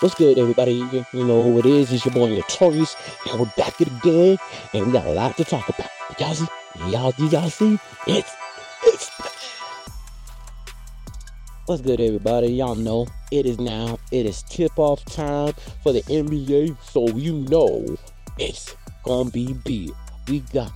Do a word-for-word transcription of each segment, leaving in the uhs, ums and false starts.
What's good, everybody? You, you know who it is. It's your boy Notorious, and we're back it again, and we got a lot to talk about. Y'all see? Y'all, do y'all see? It's, it's... What's good, everybody? Y'all know it is now. It is tip-off time for the N B A, so you know it's gonna be big. We got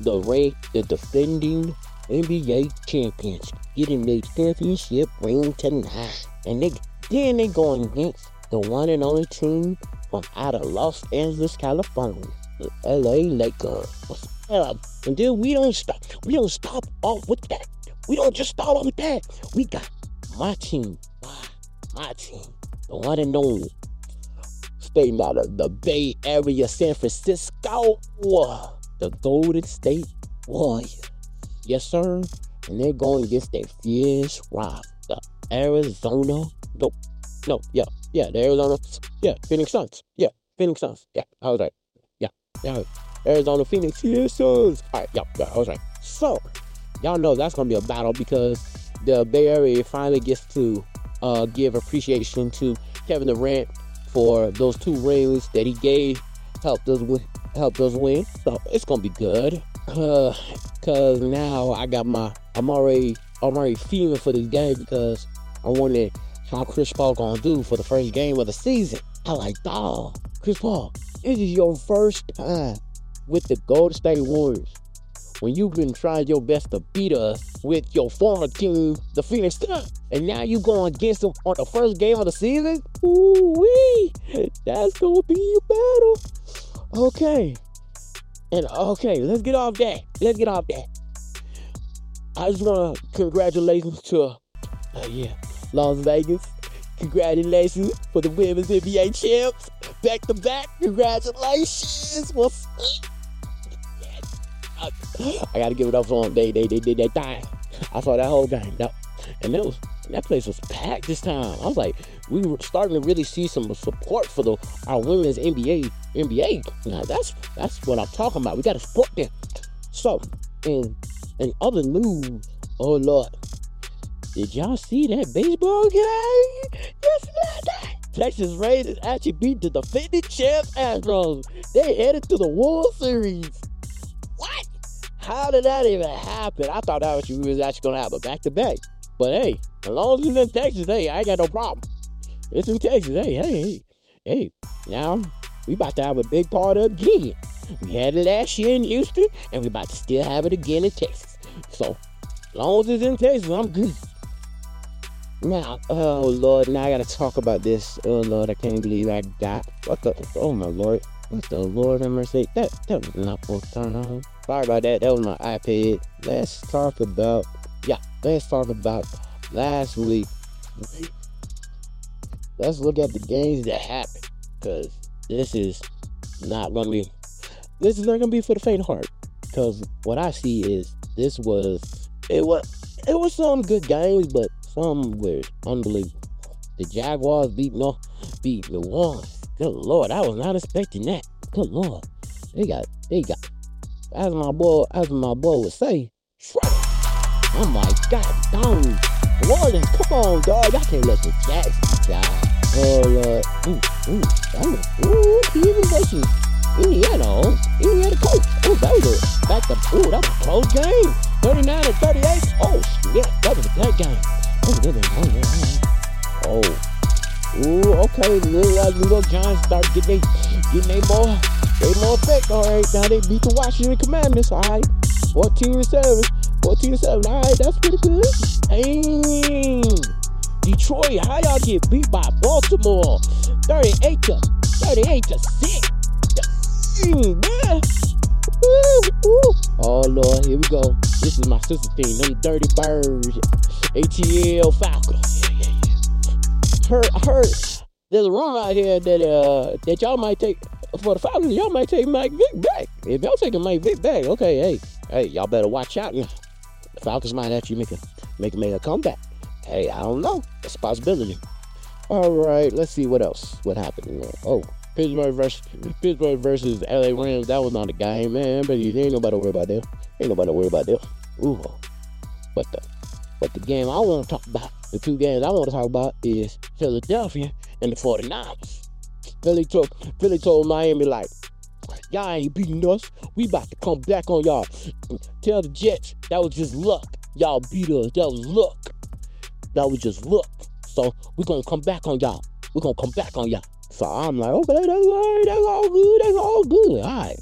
the Ray, the defending N B A champions, getting their championship ring tonight, and they then they going against the one and only team from out of Los Angeles, California, the L A Lakers. And then we don't stop. We don't stop off with that. We don't just start off with that. We got my team, my, my team, the one and only, staying out of the Bay Area, San Francisco, the Golden State Warriors. Yes, sir. And they're going against their fierce rival, the Arizona. No, no, yeah. Yeah, the Arizona, yeah, Phoenix Suns, yeah, Phoenix Suns, yeah, I was right, yeah, yeah, Arizona, Phoenix, yes, Suns, all right, yeah, yeah, I was right. So, y'all know that's going to be a battle because the Bay Area finally gets to uh, give appreciation to Kevin Durant for those two rings that he gave, helped us win, helped us win, so it's going to be good, because uh, now I got my, I'm already, I'm already feeling for this game because I want to how Chris Paul gonna do for the first game of the season. I like, dawg, Chris Paul, this is your first time with the Golden State Warriors. When you've been trying your best to beat us with your former team, the Phoenix Suns, and now you going against them on the first game of the season? Ooh-wee, that's gonna be a battle. Okay, and okay, let's get off that. Let's get off that. I just wanna congratulations to, uh, yeah, Las Vegas, congratulations for the women's N B A champs, back to back, congratulations. What's up? Yes. I, I gotta give it up for them. They they they did their thing. I saw that whole game, that, and that was that place was packed this time. I was like, we were starting to really see some support for the our women's N B A. Now that's that's what I'm talking about. We gotta support them. So, and and other news, oh Lord. Did y'all see that baseball game? Yes, man. Texas Rangers actually beat the defending champs Astros. They headed to the World Series. What? How did that even happen? I thought that was actually going to happen back to back. But hey, as long as it's in Texas, hey, I ain't got no problem. It's in Texas, hey, hey, hey. Hey, now we about to have a big part of it again. We had it last year in Houston, and we about to still have it again in Texas. So, as long as it's in Texas, I'm good. Now, oh Lord, now I gotta talk about this. Oh Lord, I can't believe I got what the oh my Lord, what the Lord have mercy. That that was not for turn on. Sorry about that. That was my iPad. Let's talk about yeah. Let's talk about last week. Let's look at the games that happened, cause this is not gonna be this is not gonna be for the faint heart. Cause what I see is this was it was it was some good games, but some were unbelievable. The Jaguars beat no, beat the Warriors. Good Lord, I was not expecting that. Good Lord, they got, they got. As my boy, as my boy would say, shred it. I'm like, God, dog, Warriors, come on, dog, y'all can't let the Jags die. Oh Lord, ooh, ooh, that was, ooh, even making Indiana, Indiana coach. Ooh, that was a, that's a, ooh, that was a close game, thirty-nine and thirty-eight. Oh shit, that was a good game. Oh, ooh, okay, little, uh, little Giants start getting they, getting they more, they more effect, all right, now they beat the Washington Commandments, all right, fourteen to seven, fourteen to seven, all right, that's pretty good. Dang, Detroit, how y'all get beat by Baltimore, thirty-eight to six, dang, man. Ooh, ooh. Oh Lord, here we go. This is my sister thing. Them dirty birds, A T L Falcons. Yeah, yeah, yeah. Heard, I heard there's a rumor out here that uh that y'all might take for the Falcons. Y'all might take Mike Vick back. If y'all taking Mike Vick back, okay, hey, hey, y'all better watch out now. The Falcons might actually make a make make a comeback. Hey, I don't know. It's a possibility. All right, let's see what else. What happened? Oh. Pittsburgh versus, Pittsburgh versus L A Rams. That was not a game, man. But ain't nobody worry about that. Ain't nobody worry about that. Ooh, but the but the game I want to talk about, the two games I want to talk about is Philadelphia and the 49ers. Philly took, Philly told Miami, like, y'all ain't beating us. We about to come back on y'all. Tell the Jets, that was just luck. Y'all beat us. That was luck. That was just luck. So we're going to come back on y'all. We're going to come back on y'all. So I'm like, okay, that's all, that's all good. That's all good. All right.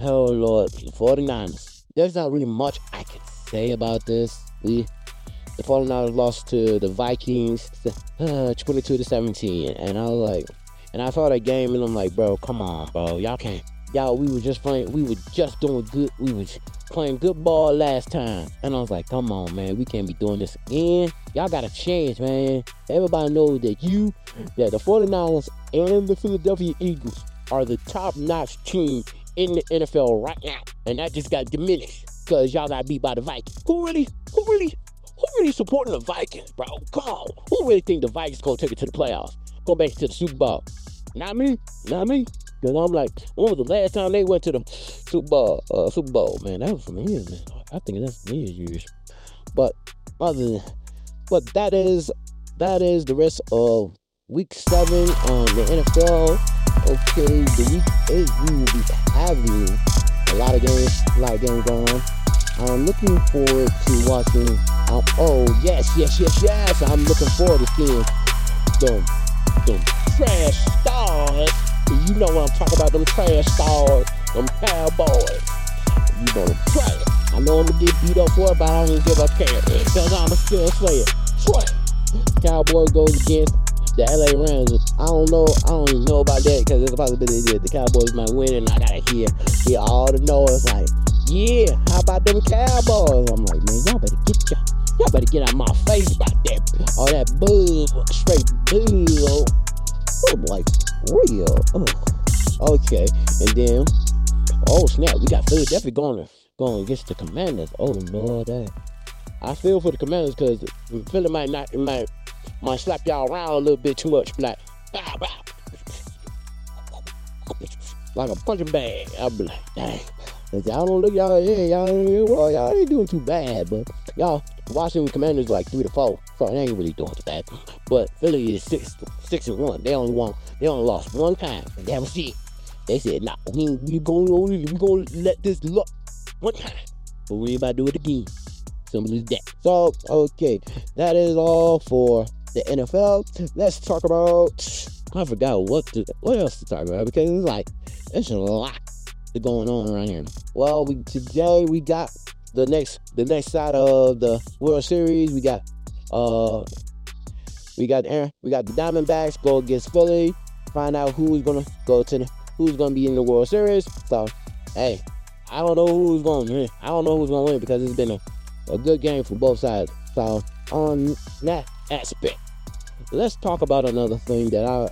Oh, Lord. The 49ers. There's not really much I can say about this. We, the 49ers lost to the Vikings twenty-two to seventeen. And I was like, and I saw that game and I'm like, bro, come on, bro. Y'all can't. Y'all, we were just playing. We were just doing good. We was playing good ball last time. And I was like, come on, man. We can't be doing this again. Y'all got to change, man. Everybody knows that you, that the 49ers and the Philadelphia Eagles are the top-notch team in the N F L right now. And that just got diminished because y'all got beat by the Vikings. Who really, who really, who really supporting the Vikings, bro? Come on. Who really think the Vikings going to take it to the playoffs? Go back to the Super Bowl? Not me. Not me. Because I'm like, when was the last time they went to the Super Bowl? Uh, Super Bowl, man, that was some years, man. I think that's some years, years. But other than, but that is, that is the rest of Week Seven on the N F L. Okay, the Week Eight we will be having a lot of games, a lot of games going on. I'm looking forward to watching. Um, oh yes, yes, yes, yes! I'm looking forward to seeing them, them trash stars. You know what I'm talking about, them trash stars, them Cowboys. You know them trash. I know I'm gonna get beat up for it, but I don't give a care. Cause I'm a still player. Trash. Cowboys goes against the L A Rams. I don't know, I don't even know about that because there's a possibility that the Cowboys might win and I gotta hear, hear all the noise like, yeah, how about them Cowboys? I'm like, man, y'all better get y'all. Y'all better get out my face about that. All that boo, straight boo. I'm like, real. Oh, okay. And then, oh snap, we got Philadelphia going going against the Commanders. Oh no, that I feel for the Commanders because Philly might not might might slap y'all around a little bit too much, like bow, bow. Like a punching bag. I'll be like, dang, if y'all don't look y'all yeah, y'all well, y'all ain't doing too bad, but y'all Washington Commanders like three to four, so they ain't really doing too bad. But Philly is six, six and one. They only won, they only lost one time, and that was it. They said, "Nah, we we gonna we gonna let this luck one time, but we ain't about to do it again." Simple as that. So okay, that is all for the N F L. Let's talk about. I forgot what to, what else to talk about because it's like there's a lot going on around here. Well, we today we got. The next, the next side of the World Series, we got, uh, we got Aaron, we got the Diamondbacks go against Philly. Find out who's gonna go to, the, who's gonna be in the World Series. So, hey, I don't know who's gonna win. I don't know who's gonna win because it's been a, a good game for both sides. So, on that aspect, let's talk about another thing that I,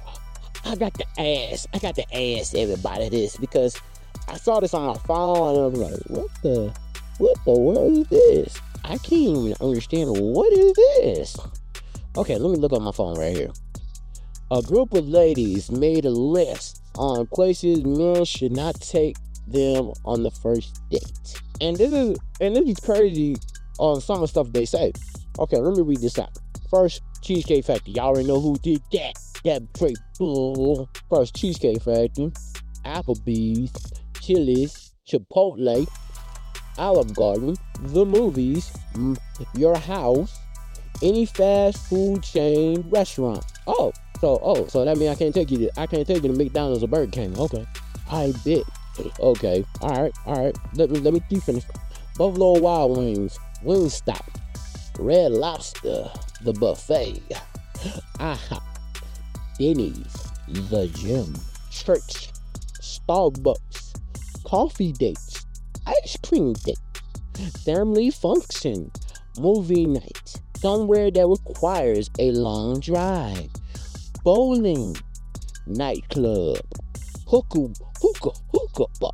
I got to ask. I got to ask everybody this because I saw this on my phone and I was like, what the. What the world is this? I can't even understand what is this. Okay, let me look on my phone right here. A group of ladies made a list on places men should not take them on the first date. And this is and this is crazy on some of the stuff they say. Okay, let me read this out. First, Cheesecake Factory. Y'all already know who did that. That great bull. First, Cheesecake Factory. Applebee's. Chili's. Chipotle. Olive Garden, the movies, your house, any fast food chain restaurant. Oh, so oh, so that means I can't take you to I can't take you to McDonald's or Burger King. Okay, I bet. Okay, all right, all right. Let me let me keep finish. Buffalo Wild Wings, Wingstop, Red Lobster, the buffet, IHOP, Denny's, the gym, church, Starbucks, coffee dates. Ice cream day, family function, movie night, somewhere that requires a long drive, bowling, nightclub, hookah, hookah, hookah bar,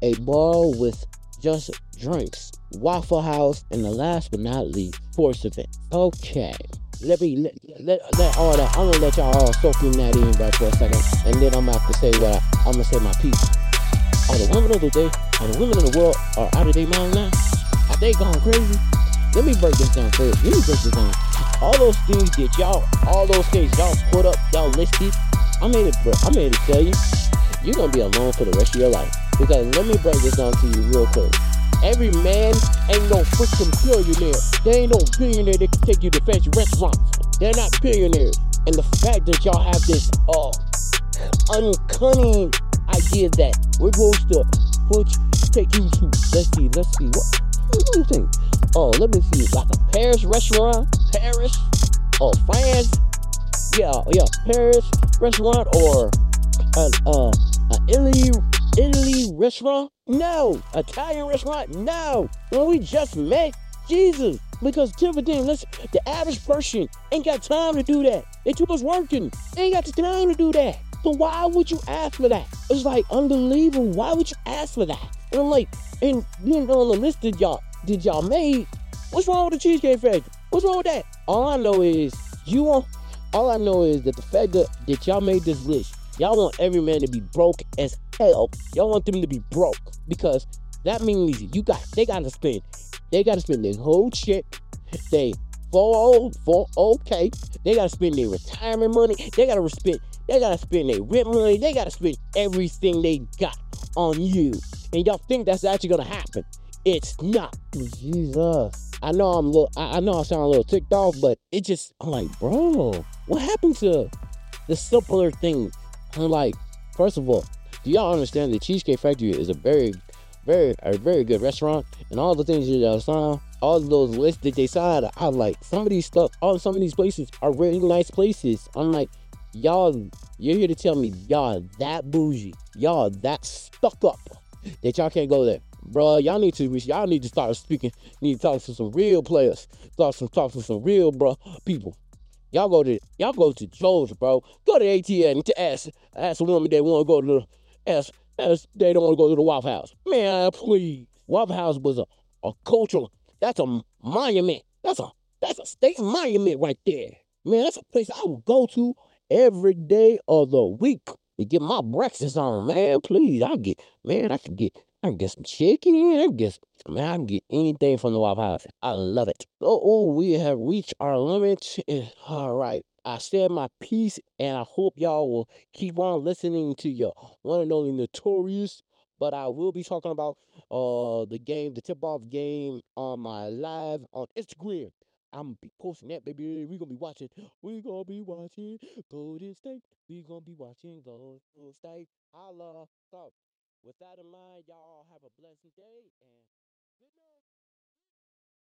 a bar with just drinks, Waffle House, and the last but not least, sports event. Okay, let me let, let, let all that. I'm gonna let y'all all soak in that in right for a second, and then I'm gonna have to say what I, I'm gonna say my piece. Are the women of the day, are the women of the world, are out of their mind now? Are they gone crazy? Let me break this down first. Let me break this down. all those things that y'all, all those things y'all put up, y'all listed, I'm here to, I'm here to tell you, you're going to be alone for the rest of your life. Because let me break this down to you real quick. Every man ain't no freaking billionaire. They ain't no billionaire that can take you to fancy restaurants. They're not billionaires. And the fact that y'all have this uh, uncunning idea that we're going to put, take you to, let's see, let's see, what, what do you think? Oh, let me see, like a Paris restaurant, Paris, or oh, France, yeah, yeah, Paris restaurant, or an uh, an Italy, Italy restaurant? No. Italian restaurant? No. When we just met, Jesus. Because typically, listen, the average person ain't got time to do that. They too much working. They ain't got the time to do that. So why would you ask for that? It's like unbelievable. Why would you ask for that? And I'm like, and you know, on the list that y'all, did y'all made, what's wrong with the Cheesecake Factory? What's wrong with that? All I know is, you want, all I know is that the fact that, that y'all made this list, y'all want every man to be broke as hell. Y'all want them to be broke because that means you got, they gotta spend, they gotta spend their whole shit, they four oh K, they gotta spend their retirement money, they gotta spend, they gotta spend their rent money, they gotta spend everything they got on you, and y'all think that's actually gonna happen. It's not. Jesus, I know I'm, little, I, I know I sound a little ticked off, but it just, I'm like, bro, what happened to the simpler things? I'm like, first of all, do y'all understand the Cheesecake Factory is a very, very, a very good restaurant, and all the things that y'all signed, all those lists that they signed, I'm like, some of these stuff, all some of these places are really nice places. I'm like, y'all, you're here to tell me y'all that bougie, y'all that stuck up, that y'all can't go there, bro. Y'all need to, y'all need to start speaking, need to talk to some real players, talk some, talk to some real bro people. Y'all go to, y'all go to Joe's, bro. Go to A T L and to ask, ask a woman that want to go to the, As, as they don't want to go to the Waffle House. Man, please. Waffle House was a, a cultural, that's a monument. That's a that's a state monument right there. Man, that's a place I would go to every day of the week to get my breakfast on, man. Please, I get, man, I can get, I can get some chicken in, I can get, man, I can get anything from the Waffle House. I love it. Oh, oh we have reached our limit. And, all right. I said my piece, and I hope y'all will keep on listening to your one and only Notorious. But I will be talking about uh the game, the tip-off game on my live on Instagram. I'm gonna be posting that, baby. We're gonna be watching. We're gonna be watching Golden State. We're gonna be watching Golden State. I love stuff. With that in mind, y'all have a blessed day and good night.